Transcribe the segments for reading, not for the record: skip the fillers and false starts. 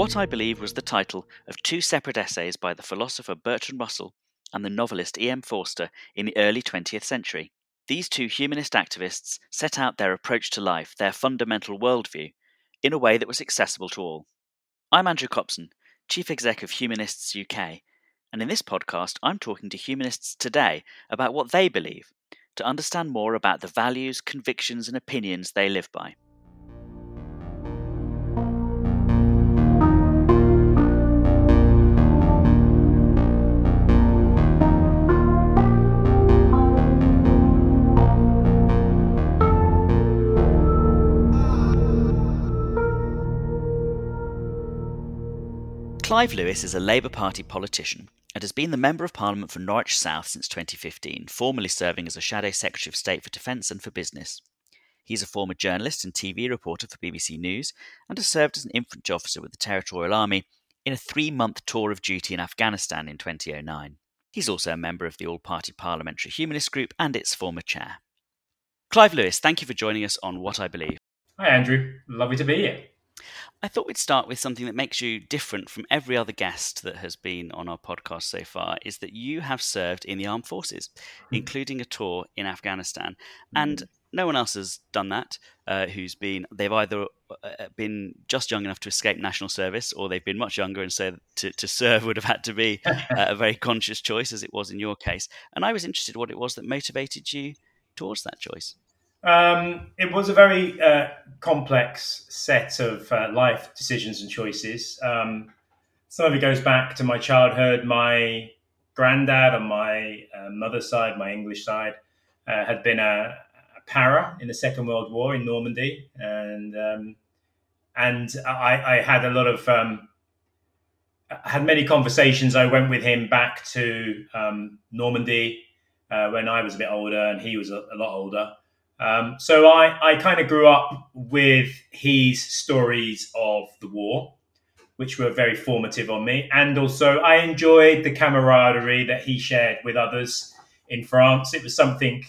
What I Believe was the title of two separate essays by the philosopher Bertrand Russell and the novelist E.M. Forster in the early 20th century. These two humanist activists set out their approach to life, their fundamental worldview, in a way that was accessible to all. I'm Andrew Copson, Chief Exec of Humanists UK, and in this podcast I'm talking to humanists today about what they believe, to understand more about the values, convictions and opinions they live by. Clive Lewis is a Labour Party politician and has been the Member of Parliament for Norwich South since 2015, formerly serving as a Shadow Secretary of State for Defence and for Business. He is a former journalist and TV reporter for BBC News and has served as an infantry officer with the Territorial Army in a 3-month tour of duty in Afghanistan in 2009. He's also a member of the All Party Parliamentary Humanist Group and its former chair. Clive Lewis, thank you for joining us on What I Believe. Hi Andrew, lovely to be here. I thought we'd start with something that makes you different from every other guest that has been on our podcast so far, is that you have served in the armed forces, including a tour in Afghanistan. And no one else has done that they've either been just young enough to escape national service, or they've been much younger, and so to serve would have had to be a very conscious choice, as it was in your case. And I was interested what it was that motivated you towards that choice. It was a very complex set of life decisions and choices. Some of it goes back to my childhood. My granddad on my mother's side, my English side, had been a para in the Second World War in Normandy. And I had a lot of... had many conversations. I went with him back to Normandy when I was a bit older and he was a lot older. So I kind of grew up with his stories of the war, which were very formative on me. And also I enjoyed the camaraderie that he shared with others in France. It was something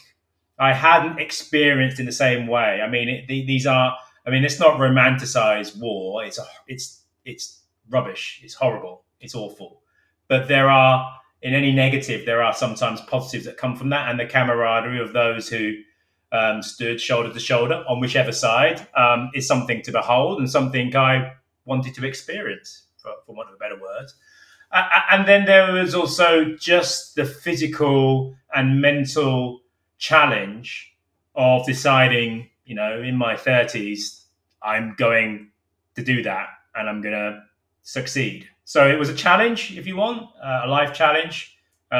I hadn't experienced in the same way. I mean, it's not romanticized war. It's rubbish. It's horrible. It's awful. But there are sometimes positives that come from that, and the camaraderie of those who stood shoulder to shoulder on whichever side is something to behold and something I wanted to experience, for want of a better word. And then there was also just the physical and mental challenge of deciding, in my 30s, I'm going to do that and I'm going to succeed. So it was a challenge, if you want, a life challenge. But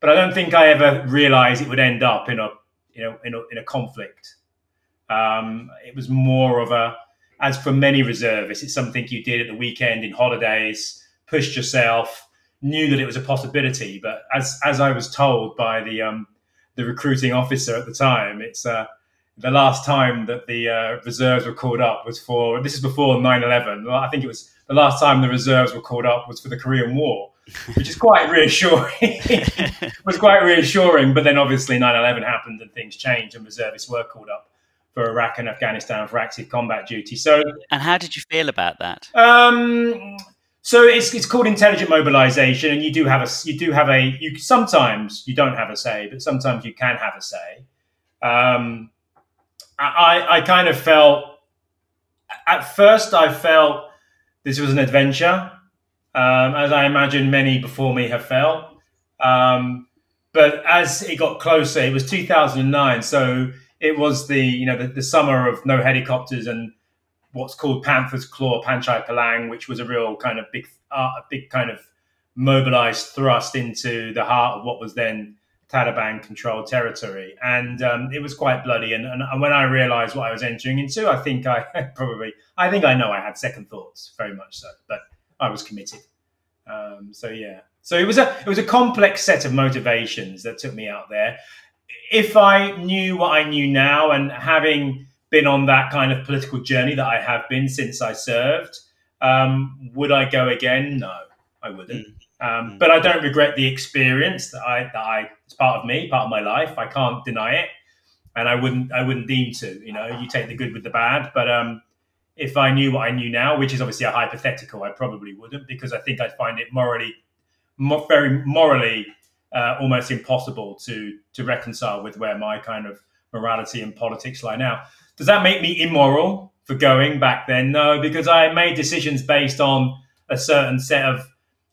I don't think I ever realised it would end up in a conflict. It was more of as for many reservists, it's something you did at the weekend in holidays, pushed yourself, knew that it was a possibility. But as I was told by the recruiting officer at the time, it's the last time that the reserves were called up this is before 9/11. I think it was the last time the reserves were called up was for the Korean War, which is quite reassuring. It was quite reassuring, but then obviously 9/11 happened and things changed, and reservists were called up for Iraq and Afghanistan for active combat duty. So, and how did you feel about that? So it's called intelligent mobilization, and sometimes you don't have a say, but sometimes you can have a say. I kind of felt at first this was an adventure. As I imagine many before me have felt. But as it got closer, it was 2009. So it was the summer of no helicopters and what's called Panther's Claw, Panchai Palang, which was a real kind of big kind of mobilized thrust into the heart of what was then Taliban-controlled territory. And it was quite bloody. And when I realized what I was entering into, I had second thoughts, very much so. But I was committed. So it was a complex set of motivations that took me out there. If I knew what I knew now, and having been on that kind of political journey that I have been since I served, would I go again? No, I wouldn't. But I don't regret the experience that it's part of me, part of my life. I can't deny it, and I wouldn't deem to. You take the good with the bad, but if I knew what I knew now, which is obviously a hypothetical, I probably wouldn't, because I think I'd find it morally almost impossible to reconcile with where my kind of morality and politics lie now. Does that make me immoral for going back then? No, because I made decisions based on a certain set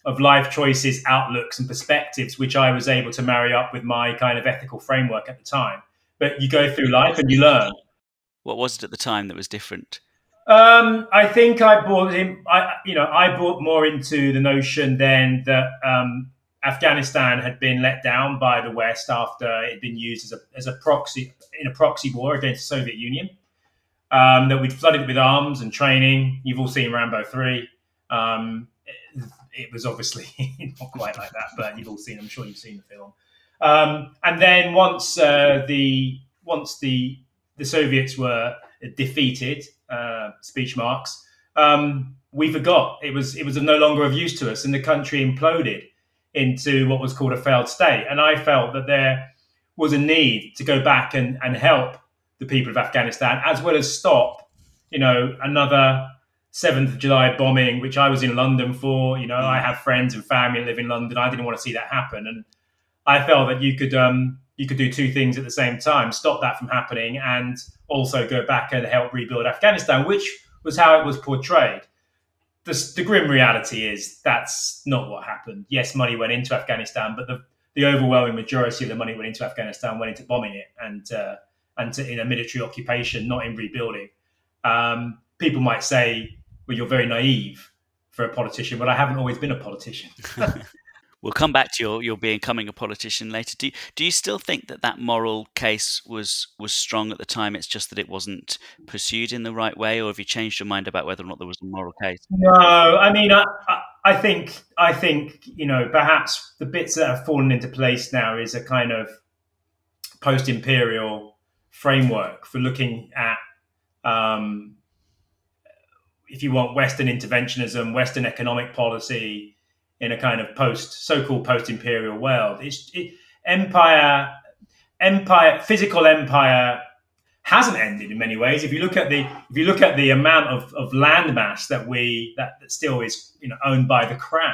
of life choices, outlooks and perspectives, which I was able to marry up with my kind of ethical framework at the time. But you go through life and you learn. What was it at the time that was different? I think I bought more into the notion then that Afghanistan had been let down by the West after it had been used as a proxy in a proxy war against the Soviet Union. That we'd flooded it with arms and training. You've all seen Rambo 3. It was obviously not quite like that, but I'm sure you've seen the film. And then once the Soviets were defeated, speech marks, we forgot. It was no longer of use to us, and the country imploded into what was called a failed state. And I felt that there was a need to go back and help the people of Afghanistan, as well as stop, another 7th of July bombing, which I was in London for. I have friends and family live in London. I didn't want to see that happen. And I felt that you could do two things at the same time: stop that from happening and also go back and help rebuild Afghanistan, which was how it was portrayed. The grim reality is that's not what happened. Yes, money went into Afghanistan, but the overwhelming majority of the money went into Afghanistan, went into bombing it and in a military occupation, not in rebuilding. People might say, well, you're very naive for a politician, but I haven't always been a politician. We'll come back to your becoming a politician later. Do you still think that moral case was strong at the time? It's just that it wasn't pursued in the right way, or have you changed your mind about whether or not there was a moral case? No, I mean, I think perhaps the bits that have fallen into place now is a kind of post-imperial framework for looking at, if you want, Western interventionism, Western economic policy, in a kind of so-called post-imperial world. Physical empire hasn't ended in many ways. If you look at the amount of landmass that still is owned by the crown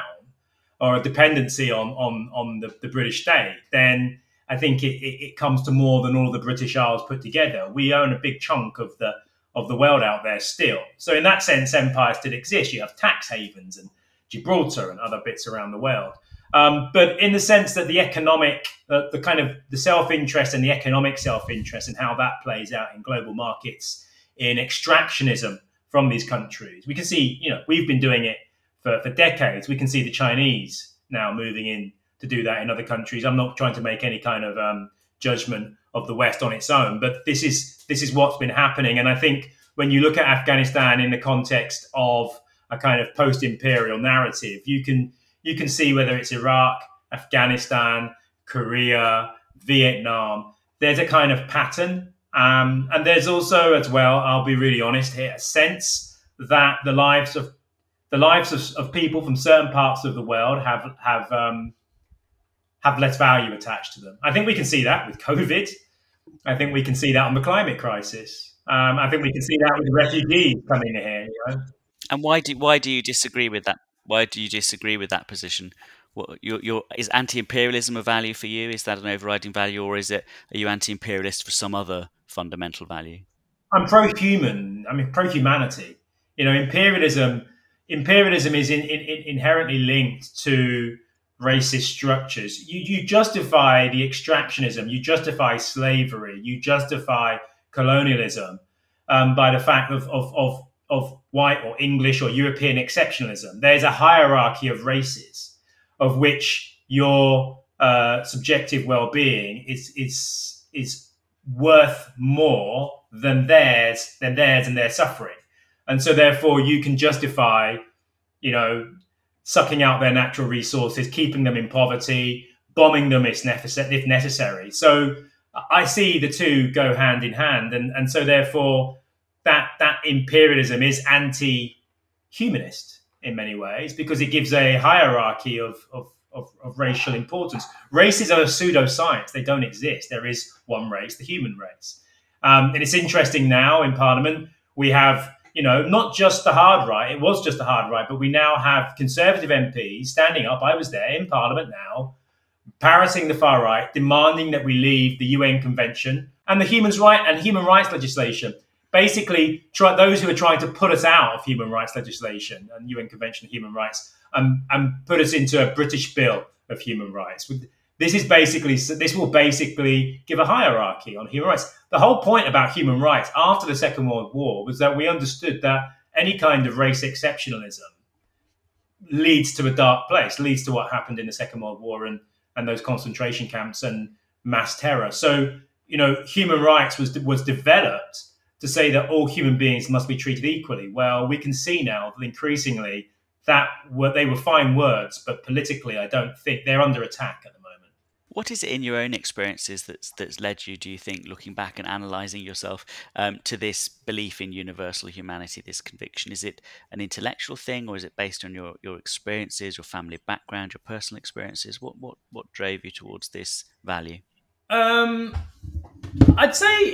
or a dependency on the British state, then I think it comes to more than all the British Isles put together. We own a big chunk of the world out there still. So in that sense, empire still exists. You have tax havens and Gibraltar and other bits around the world, but in the sense that the economic, the kind of the self-interest and the economic self-interest and how that plays out in global markets, in extractionism from these countries, we can see. We've been doing it for decades. We can see the Chinese now moving in to do that in other countries. I'm not trying to make any kind of judgment of the West on its own, but this is what's been happening. And I think when you look at Afghanistan in the context of a kind of post-imperial narrative, you can see whether it's Iraq, Afghanistan, Korea, Vietnam, there's a kind of pattern. And there's also, as well, I'll be really honest here, a sense that the lives of people from certain parts of the world have less value attached to them. I think we can see that with COVID. I think we can see that on the climate crisis. I think we can see that with refugees coming here. And why do you disagree with that? Why do you disagree with that position? What is anti-imperialism a value for you? Is that an overriding value, or are you anti-imperialist for some other fundamental value? I'm pro-human. I mean, pro-humanity. Imperialism is inherently linked to racist structures. You justify the extractionism, you justify slavery, you justify colonialism by the fact of white or English or European exceptionalism. There's a hierarchy of races of which your subjective well-being is worth more than theirs and their suffering. And so therefore you can justify, sucking out their natural resources, keeping them in poverty, bombing them if necessary. So I see the two go hand in hand. And so therefore that imperialism is anti-humanist in many ways, because it gives a hierarchy of racial importance. Races are a pseudoscience. They don't exist. There is one race, the human race. And it's interesting now in Parliament, we have you know, not just the hard right. It was just the hard right, but we now have Conservative MPs standing up. I was there in Parliament now, parroting the far right, demanding that we leave the UN Convention and the human rights legislation. Basically, those who are trying to put us out of human rights legislation and UN Convention of Human Rights and put us into a British Bill of Human Rights. This will basically give a hierarchy on human rights. The whole point about human rights after the Second World War was that we understood that any kind of race exceptionalism leads to a dark place, leads to what happened in the Second World War and those concentration camps and mass terror. So, you know, human rights was developed to say that all human beings must be treated equally. Well, we can see now that increasingly that they were fine words, but politically, I don't think they're under attack at the moment. What is it in your own experiences that's led you, do you think, looking back and analysing yourself, to this belief in universal humanity, this conviction? Is it an intellectual thing, or is it based on your experiences, your family background, your personal experiences? What drove you towards this value? I'd say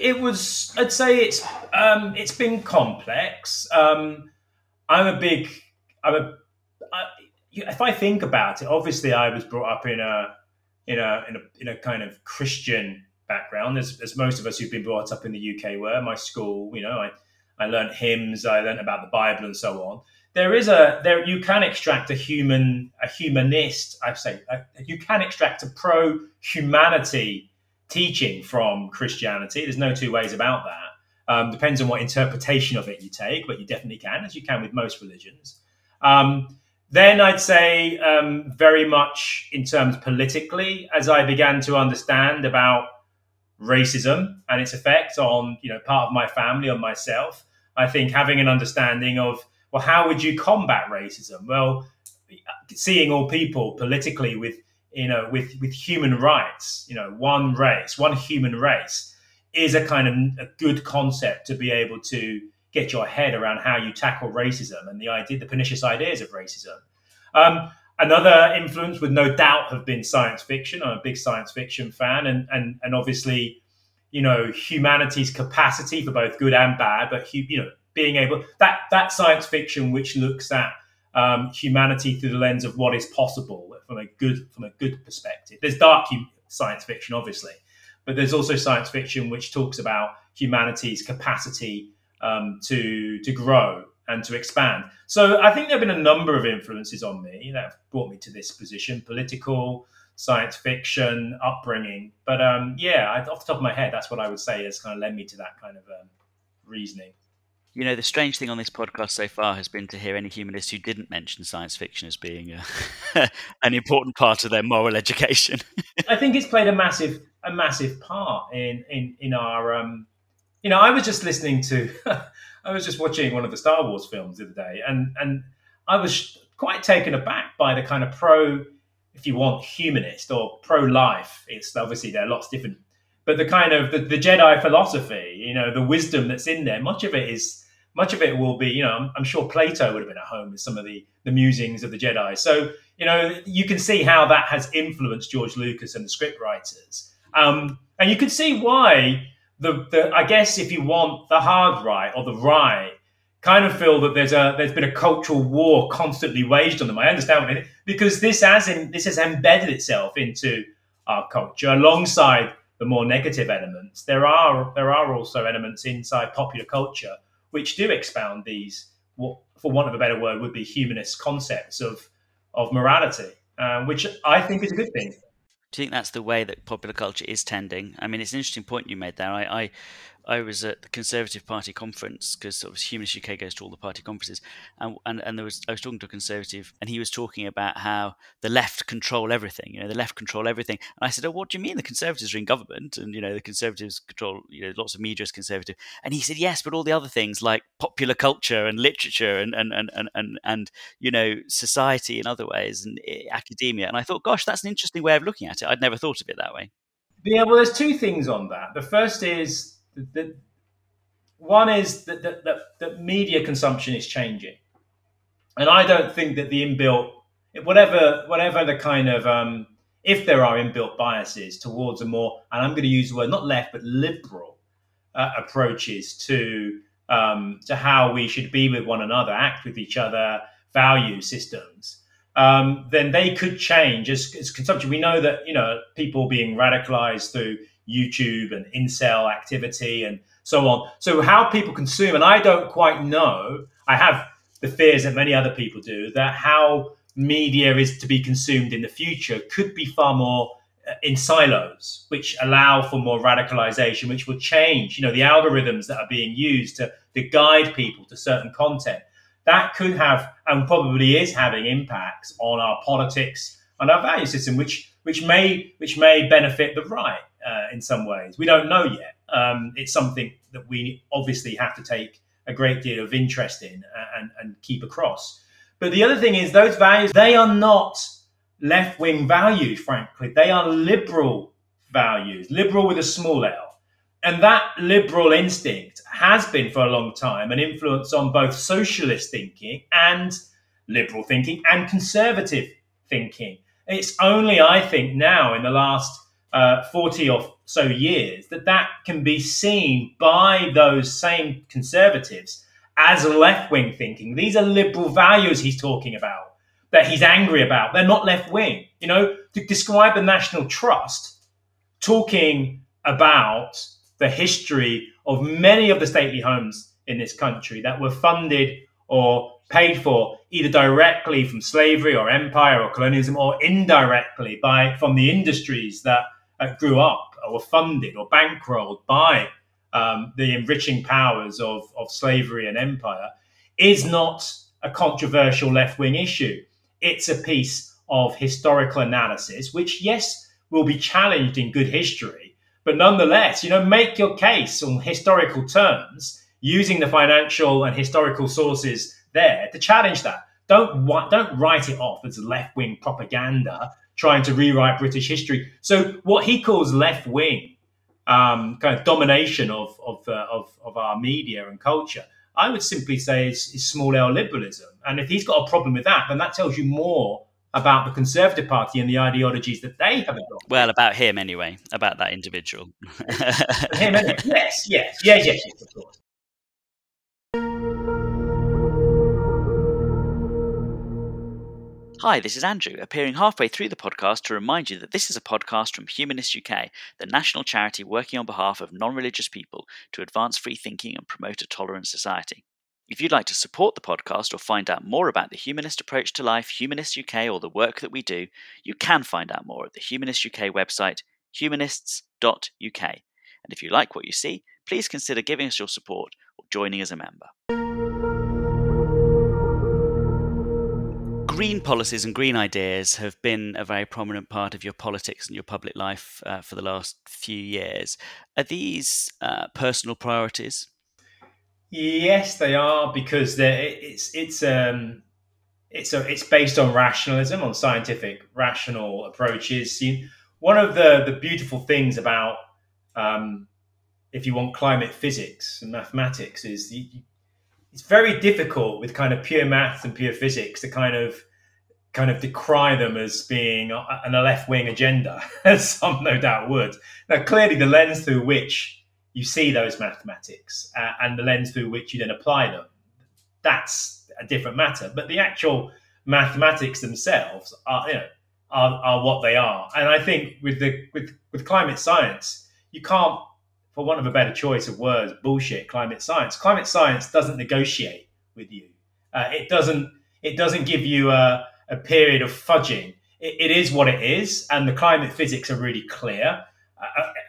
it's been complex. If I think about it, obviously I was brought up in a kind of Christian background, as most of us who've been brought up in the UK were. My school, you know, I learned hymns, I learned about the Bible and so on. You can extract a pro-humanity teaching from Christianity. There's no two ways about that. Depends on what interpretation of it you take, but you definitely can, as you can with most religions. Then I'd say very much in terms politically, as I began to understand about racism and its effect on, you know, part of my family, on myself, I think having an understanding of, well, how would you combat racism? Well, seeing all people politically with human rights, you know, one human race is a kind of a good concept to be able to get your head around how you tackle racism and the pernicious ideas of racism. Another influence would no doubt have been science fiction. I'm a big science fiction fan, and obviously, you know, humanity's capacity for both good and bad, but being able that science fiction which looks at humanity through the lens of what is possible from a good perspective. There's dark science fiction, obviously, but there's also science fiction which talks about humanity's capacity to grow and to expand. So I think there have been a number of influences on me that have brought me to this position: political, science fiction, upbringing. But off the top of my head, that's what I would say has kind of led me to that kind of reasoning. You know, the strange thing on this podcast so far has been to hear any humanist who didn't mention science fiction as being an important part of their moral education. I think it's played a massive part in our... You know, I was just watching one of the Star Wars films the other day, and I was quite taken aback by the kind of pro, if you want, humanist or pro-life. It's obviously, there are lots different, but the kind of the Jedi philosophy, you know, the wisdom that's in there, much of it will be, you know, I'm sure Plato would have been at home with some of the musings of the Jedi. So, you know, you can see how that has influenced George Lucas and the scriptwriters. And you can see why... I guess if you want, the hard right or the right kind of feel that there's been a cultural war constantly waged on them. I understand what I mean, because this has embedded itself into our culture alongside the more negative elements. There are also elements inside popular culture which do expound these, what, for want of a better word, would be humanist concepts of morality, which I think is a good thing. Do you think that's the way that popular culture is tending? I mean, it's an interesting point you made there. I was at the Conservative Party conference, because sort of Humanists UK goes to all the party conferences, and I was talking to a Conservative, and he was talking about how the left control everything. You know, the left control everything. And I said, "Oh, what do you mean? The Conservatives are in government, and you know, the Conservatives control, you know, lots of media is Conservative." And he said, "Yes, but all the other things like popular culture and literature and you know, society in other ways and academia." And I thought, gosh, that's an interesting way of looking at it. I'd never thought of it that way. Yeah, well, there's two things on that. The first is that media consumption is changing, and I don't think that the inbuilt, whatever the kind of if there are inbuilt biases towards a more, and I'm going to use the word not left but liberal approaches to to how we should be with one another, act with each other, value systems, then they could change as consumption. We know that, you know, people being radicalized through YouTube and incel activity and so on. So how people consume, and I don't quite know, I have the fears that many other people do, that how media is to be consumed in the future could be far more in silos, which allow for more radicalization, which will change, you know, the algorithms that are being used to guide people to certain content. That could have, and probably is having, impacts on our politics and our value system, which may benefit the right in some ways. We don't know yet. It's something that we obviously have to take a great deal of interest in and keep across. But the other thing is, those values, they are not left-wing values, frankly. They are liberal values, liberal with a small L. And that liberal instinct has been for a long time an influence on both socialist thinking and liberal thinking and conservative thinking. It's only, I think, now in the last 40 or so years that can be seen by those same conservatives as left-wing thinking. These are liberal values he's talking about, that he's angry about. They're not left-wing. You know, to describe the National Trust, talking about the history of many of the stately homes in this country that were funded or paid for either directly from slavery or empire or colonialism, or indirectly from the industries that grew up or were funded or bankrolled by the enriching powers of slavery and empire, is not a controversial left-wing issue. It's a piece of historical analysis, which, yes, will be challenged in good history, but nonetheless, you know, make your case on historical terms using the financial and historical sources there to challenge that. Don't write it off as left-wing propaganda trying to rewrite British history. So what he calls left-wing kind of domination of our media and culture, I would simply say is small L liberalism. And if he's got a problem with that, then that tells you more about the Conservative Party and the ideologies that they have adopted. Well, about him anyway, about that individual. Him anyway. Yes, of course. Hi, this is Andrew, appearing halfway through the podcast to remind you that this is a podcast from Humanists UK, the national charity working on behalf of non-religious people to advance free thinking and promote a tolerant society. If you'd like to support the podcast or find out more about the humanist approach to life, Humanists UK, or the work that we do, you can find out more at the Humanists UK website, humanists.uk. And if you like what you see, please consider giving us your support or joining as a member. Green policies and green ideas have been a very prominent part of your politics and your public life for the last few years. Are these personal priorities? Yes, they are, because it's based on rationalism, on scientific rational approaches. One of the beautiful things about, if you want, climate physics and mathematics is it's very difficult with kind of pure maths and pure physics to kind of decry them as being a left-wing agenda, as some no doubt would. Now, clearly the lens through which you see those mathematics and the lens through which you then apply them, that's a different matter. But the actual mathematics themselves are what they are. And I think with climate science, you can't, for want of a better choice of words, bullshit climate science. Climate science doesn't negotiate with you. It doesn't give you a period of fudging. It is what it is, and the climate physics are really clear.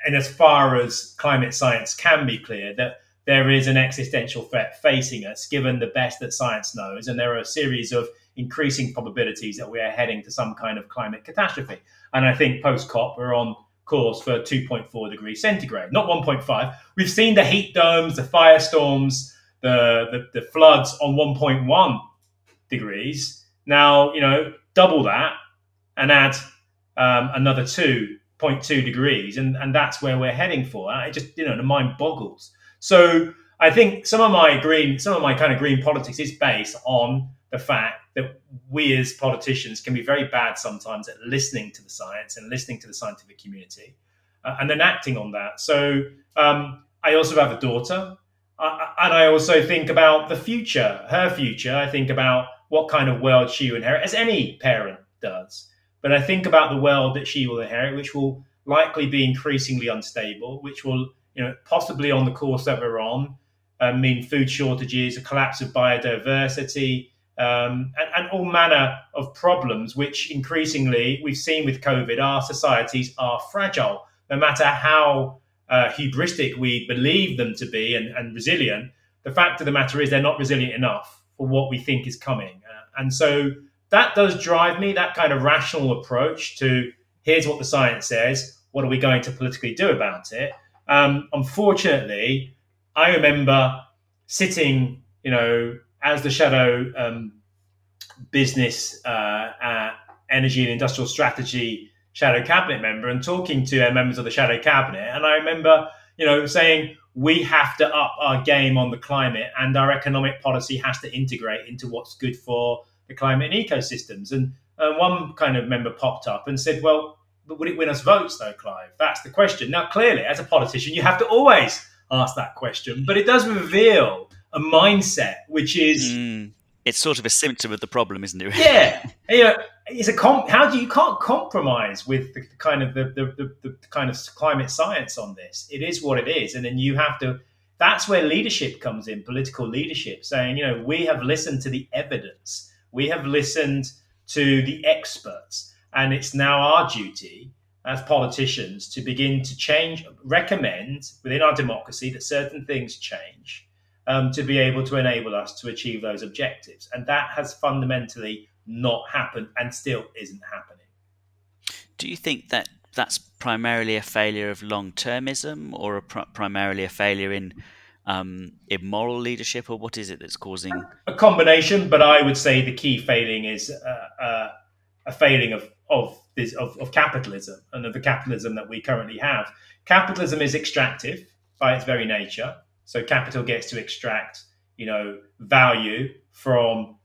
And as far as climate science can be clear, that there is an existential threat facing us, given the best that science knows, and there are a series of increasing probabilities that we are heading to some kind of climate catastrophe. And I think post-COP, we're on course for 2.4 degrees centigrade, not 1.5. We've seen the heat domes, the firestorms, the floods on 1.1 degrees. Now, you know, double that and add another 2.2 degrees, and that's where we're heading for. It just, you know, the mind boggles. So I think some of my kind of green politics is based on the fact that we as politicians can be very bad sometimes at listening to the science and listening to the scientific community and then acting on that. So I also have a daughter. And I also think about the future, her future. I think about what kind of world she will inherit, as any parent does. But I think about the world that she will inherit, which will likely be increasingly unstable, which will, you know, possibly on the course that we're on, mean food shortages, a collapse of biodiversity, and all manner of problems, which increasingly we've seen with COVID, our societies are fragile. No matter how hubristic we believe them to be and resilient, the fact of the matter is they're not resilient enough for what we think is coming. And so that does drive me, that kind of rational approach to here's what the science says, what are we going to politically do about it? Unfortunately, I remember sitting, you know, as the shadow business, energy and industrial strategy shadow cabinet member and talking to members of the shadow cabinet. And I remember, you know, saying we have to up our game on the climate and our economic policy has to integrate into what's good for the climate and ecosystems. And one kind of member popped up and said, well, but would it win us votes though, Clive? That's the question. Now, clearly, as a politician, you have to always ask that question, but it does reveal a mindset, which is... It's sort of a symptom of the problem, isn't it? Yeah. You know, it's a you can't compromise with the kind of the kind of climate science on this. It is what it is. And then you have to... That's where leadership comes in, political leadership, saying, you know, we have listened to the evidence. We have listened to the experts. And it's now our duty as politicians to begin to change, recommend within our democracy that certain things change to be able to enable us to achieve those objectives. And that has fundamentally not happened and still isn't happening. Do you think that that's primarily a failure of long-termism or primarily a failure in immoral leadership, or what is it that's causing? A combination, but I would say the key failing is a failing of capitalism and of the capitalism that we currently have. Capitalism is extractive by its very nature. So capital gets to extract, you know, value from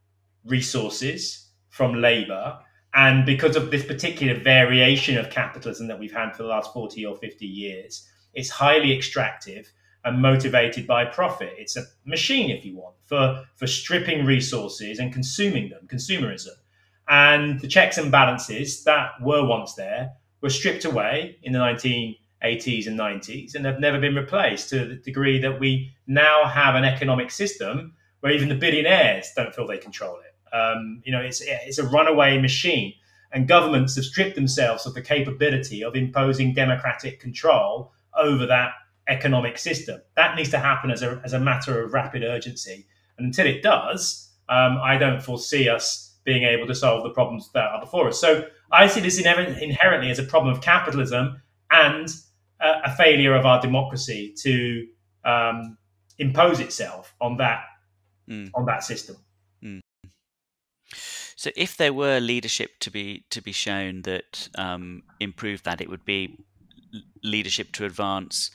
resources, from labor. And because of this particular variation of capitalism that we've had for the last 40 or 50 years, it's highly extractive and motivated by profit. It's a machine, if you want, for stripping resources and consuming them, consumerism. And the checks and balances that were once there were stripped away in the 1980s and 90s and have never been replaced to the degree that we now have an economic system where even the billionaires don't feel they control it. You know, it's a runaway machine, and governments have stripped themselves of the capability of imposing democratic control over that economic system. That needs to happen as a matter of rapid urgency. And until it does, I don't foresee us being able to solve the problems that are before us. So I see this inherently as a problem of capitalism and a failure of our democracy to impose itself on that system. Mm. So if there were leadership to be shown that improved that, it would be leadership to advance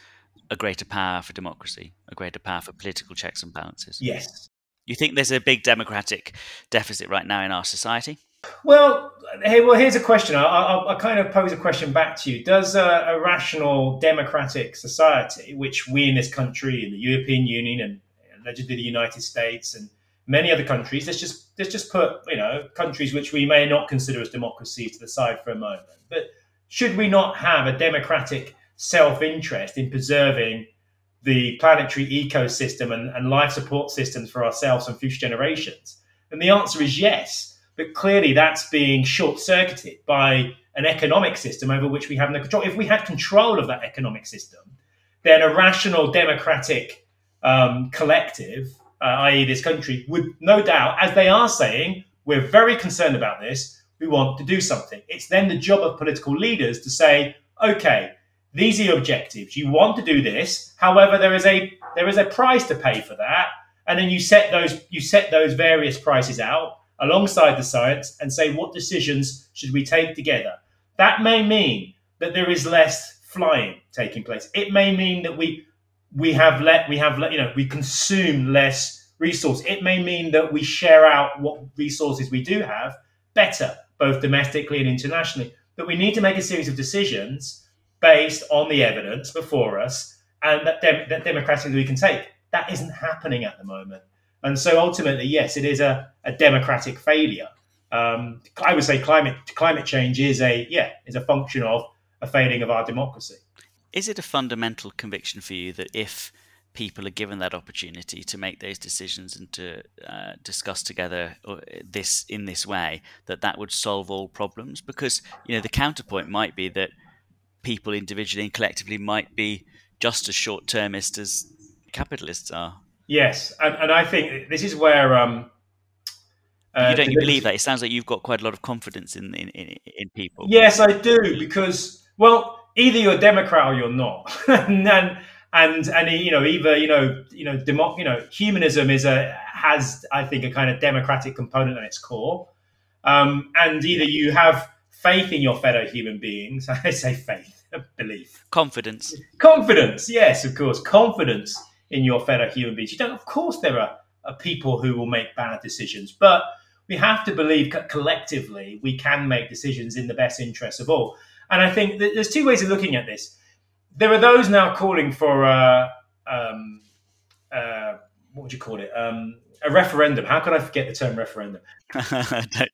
a greater power for democracy, a greater power for political checks and balances. Yes. You think there's a big democratic deficit right now in our society? Well, here's a question. I'll kind of pose a question back to you. Does a rational democratic society, which we in this country, in the European Union, and allegedly the United States, and many other countries, let's just put, you know, countries which we may not consider as democracies to the side for a moment, but should we not have a democratic self-interest in preserving the planetary ecosystem and life support systems for ourselves and future generations? And the answer is yes, but clearly that's being short-circuited by an economic system over which we have no control. If we had control of that economic system, then a rational democratic collective, i.e. this country, would no doubt, as they are saying, we're very concerned about this, we want to do something. It's then the job of political leaders to say, okay, these are your objectives. You want to do this. However, there is a price to pay for that. And then you set those various prices out alongside the science and say, what decisions should we take together? That may mean that there is less flying taking place. It may mean that we consume less resource. It may mean that we share out what resources we do have better, both domestically and internationally. But we need to make a series of decisions based on the evidence before us, and that democratically we can take. That isn't happening at the moment. And so ultimately, yes, it is a democratic failure. I would say climate change is a function of a failing of our democracy. Is it a fundamental conviction for you that if people are given that opportunity to make those decisions and to discuss together this in this way, that would solve all problems? Because, you know, the counterpoint might be that people individually and collectively might be just as short-termist as capitalists are. Yes, and I think this is where... You believe that? It sounds like you've got quite a lot of confidence in people. Yes, I do, because, well, either you're a Democrat or you're not. Humanism has, I think, a kind of democratic component at its core. And either you have faith in your fellow human beings, I say faith, belief. Confidence, yes, of course, confidence in your fellow human beings. You don't, of course, there are people who will make bad decisions, but we have to believe collectively we can make decisions in the best interests of all. And I think that there's two ways of looking at this. There are those now calling for a referendum. How can I forget the term referendum?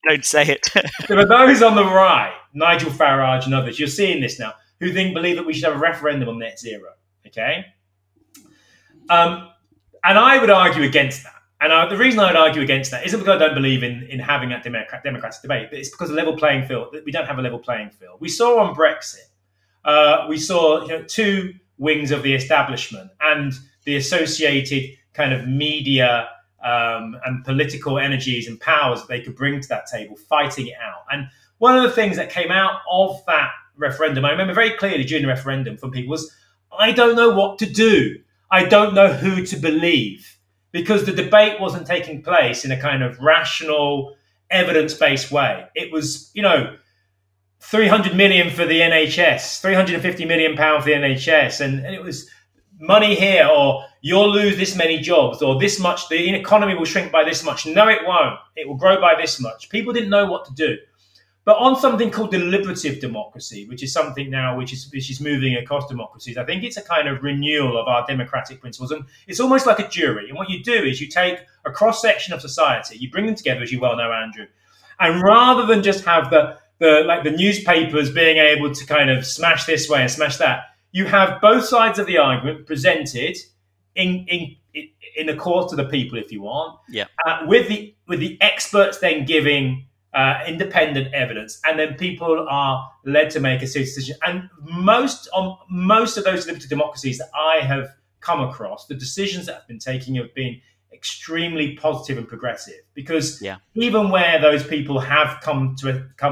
Don't say it. There are those on the right, Nigel Farage and others, you're seeing this now, who believe that we should have a referendum on net zero, okay? And I would argue against that. And the reason I would argue against that isn't because I don't believe in having that democratic debate, but it's because of level playing field. We don't have a level playing field. We saw on Brexit, two wings of the establishment and the associated kind of media and political energies and powers that they could bring to that table, fighting it out. And one of the things that came out of that referendum, I remember very clearly during the referendum from people, was, I don't know what to do. I don't know who to believe, because the debate wasn't taking place in a kind of rational, evidence-based way. It was, 300 million for the NHS, 350 million pound for the NHS, and it was money here, or you'll lose this many jobs, or this much, the economy will shrink by this much. No, it won't. It will grow by this much. People didn't know what to do. But on something called deliberative democracy, which is something now which is moving across democracies, I think it's a kind of renewal of our democratic principles. And it's almost like a jury. And what you do is you take a cross-section of society, you bring them together, as you well know, Andrew, and rather than just have the newspapers being able to kind of smash this way and smash that, you have both sides of the argument presented in the court to the people, if you want, with the experts then giving independent evidence, and then people are led to make a serious decision. And most of those deliberative democracies that I have come across, the decisions that have been taken have been extremely positive and progressive, because even where those people have come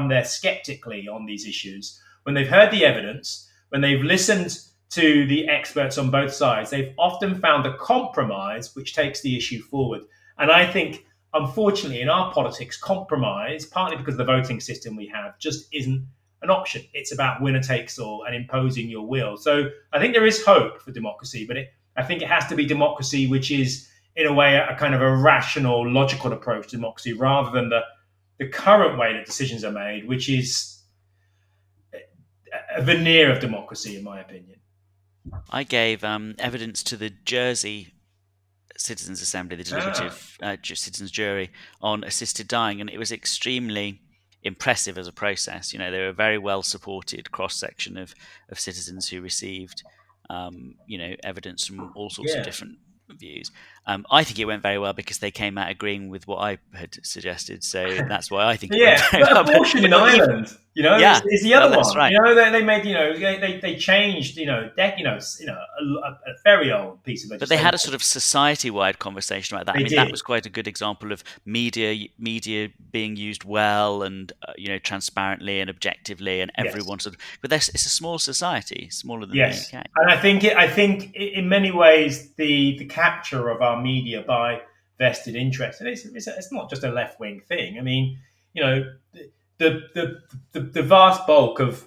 there skeptically on these issues, when they've heard the evidence, when they've listened to the experts on both sides, they've often found a compromise which takes the issue forward. And I think, unfortunately, in our politics, compromise, partly because of the voting system we have, just isn't an option. It's about winner takes all and imposing your will. So I think there is hope for democracy, but I think it has to be democracy which is, in a way, a kind of a rational, logical approach to democracy, rather than the current way that decisions are made, which is a veneer of democracy, in my opinion. I gave evidence to the Jersey Citizens' Assembly, the deliberative citizens' jury, on assisted dying, and it was extremely impressive as a process. They were a very well-supported cross-section of citizens who received, evidence from all sorts of different views. I think it went very well because they came out agreeing with what I had suggested, so that's why I think it went very well. Abortion in Ireland, is the other one. Right. They changed a very old piece of legislation. But they had a sort of society-wide conversation about that. That was quite a good example of media being used well and transparently and objectively, and everyone sort of. But it's a small society, smaller than the UK. And I think in many ways the capture of our media by vested interest, and it's not just a left-wing thing. I mean, the vast bulk of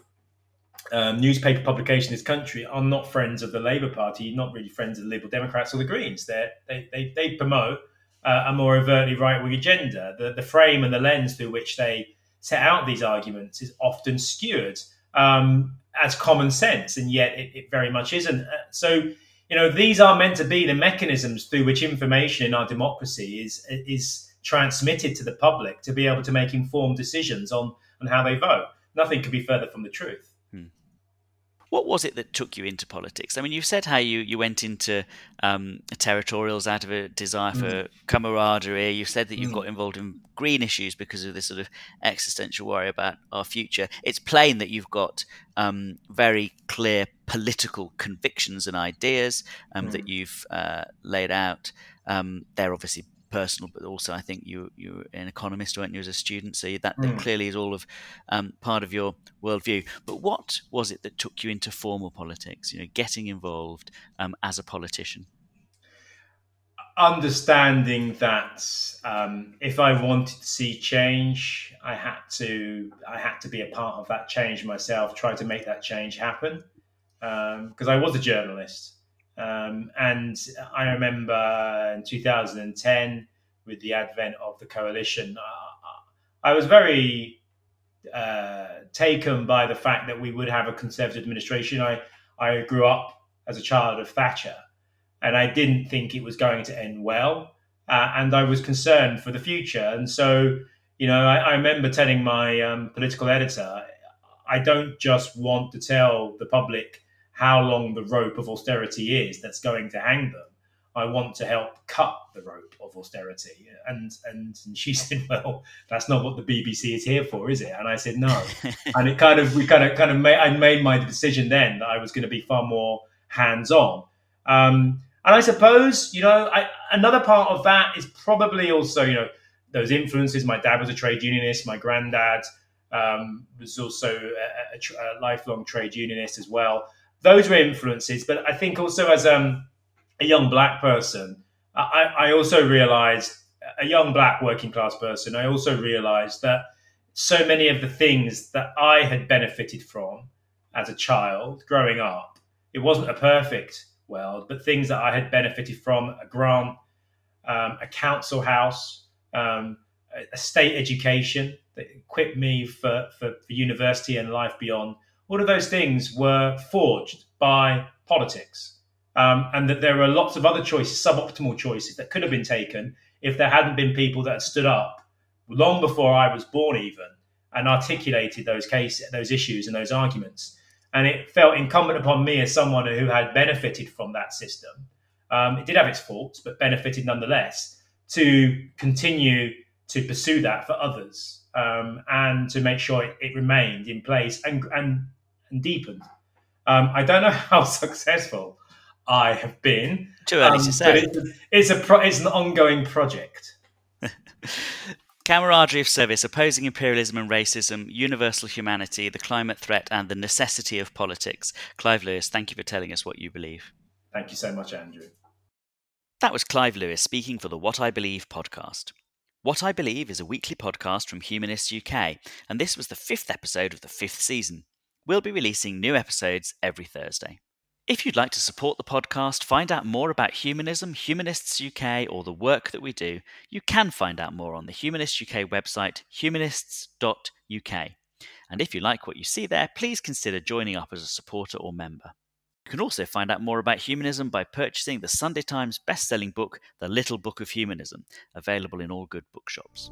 newspaper publications in this country are not friends of the Labour Party, not really friends of the Liberal Democrats or the Greens. They promote a more overtly right-wing agenda. The frame and the lens through which they set out these arguments is often skewed as common sense, and yet it very much isn't. So You know, these are meant to be the mechanisms through which information in our democracy is transmitted to the public to be able to make informed decisions on how they vote. Nothing could be further from the truth. What was it that took you into politics? I mean, you said how you went into territorials out of a desire for camaraderie. You said that you got involved in green issues because of this sort of existential worry about our future. It's plain that you've got very clear political convictions and ideas that you've laid out. They're obviously personal, but also I think you were an economist, weren't you, as a student? So that clearly is all of part of your worldview. But what was it that took you into formal politics, you know, getting involved as a politician? Understanding that if I wanted to see change, I had to be a part of that change myself, try to make that change happen, because I was a journalist. And I remember in 2010, with the advent of the coalition, I was very taken by the fact that we would have a Conservative administration. I grew up as a child of Thatcher, and I didn't think it was going to end well. And I was concerned for the future. And so, you know, I remember telling my political editor, I don't just want to tell the public how long the rope of austerity is that's going to hang them. I want to help cut the rope of austerity. And she said, well, that's not what the BBC is here for, is it? And I said, no. And it kind of I made my decision then that I was going to be far more hands-on. And I suppose, you know, another part of that is probably also, you know, those influences. My dad was a trade unionist. My granddad was also a lifelong trade unionist as well. Those were influences, but I think also as a young black person, I also realized, a young black working class person, I also realized that so many of the things that I had benefited from as a child growing up, it wasn't a perfect world, but things that I had benefited from, a grant, a council house, a state education that equipped me for university and life beyond. All of those things were forged by politics, and that there were lots of other choices, suboptimal choices, that could have been taken if there hadn't been people that had stood up long before I was born even and articulated those issues and those arguments. And it felt incumbent upon me as someone who had benefited from that system. It did have its faults, but benefited nonetheless, to continue to pursue that for others, and to make sure it remained in place and deepened. I don't know how successful I have been. Too early to say. But it's an ongoing project. Camaraderie of service, opposing imperialism and racism, universal humanity, the climate threat, and the necessity of politics. Clive Lewis, thank you for telling us what you believe. Thank you so much, Andrew. That was Clive Lewis speaking for the What I Believe podcast. What I Believe is a weekly podcast from Humanists UK, and this was the 5th episode of the 5th season. We'll be releasing new episodes every Thursday. If you'd like to support the podcast, find out more about humanism, Humanists UK, or the work that we do, you can find out more on the Humanists UK website, humanists.uk. And if you like what you see there, please consider joining up as a supporter or member. You can also find out more about humanism by purchasing the Sunday Times best-selling book, The Little Book of Humanism, available in all good bookshops.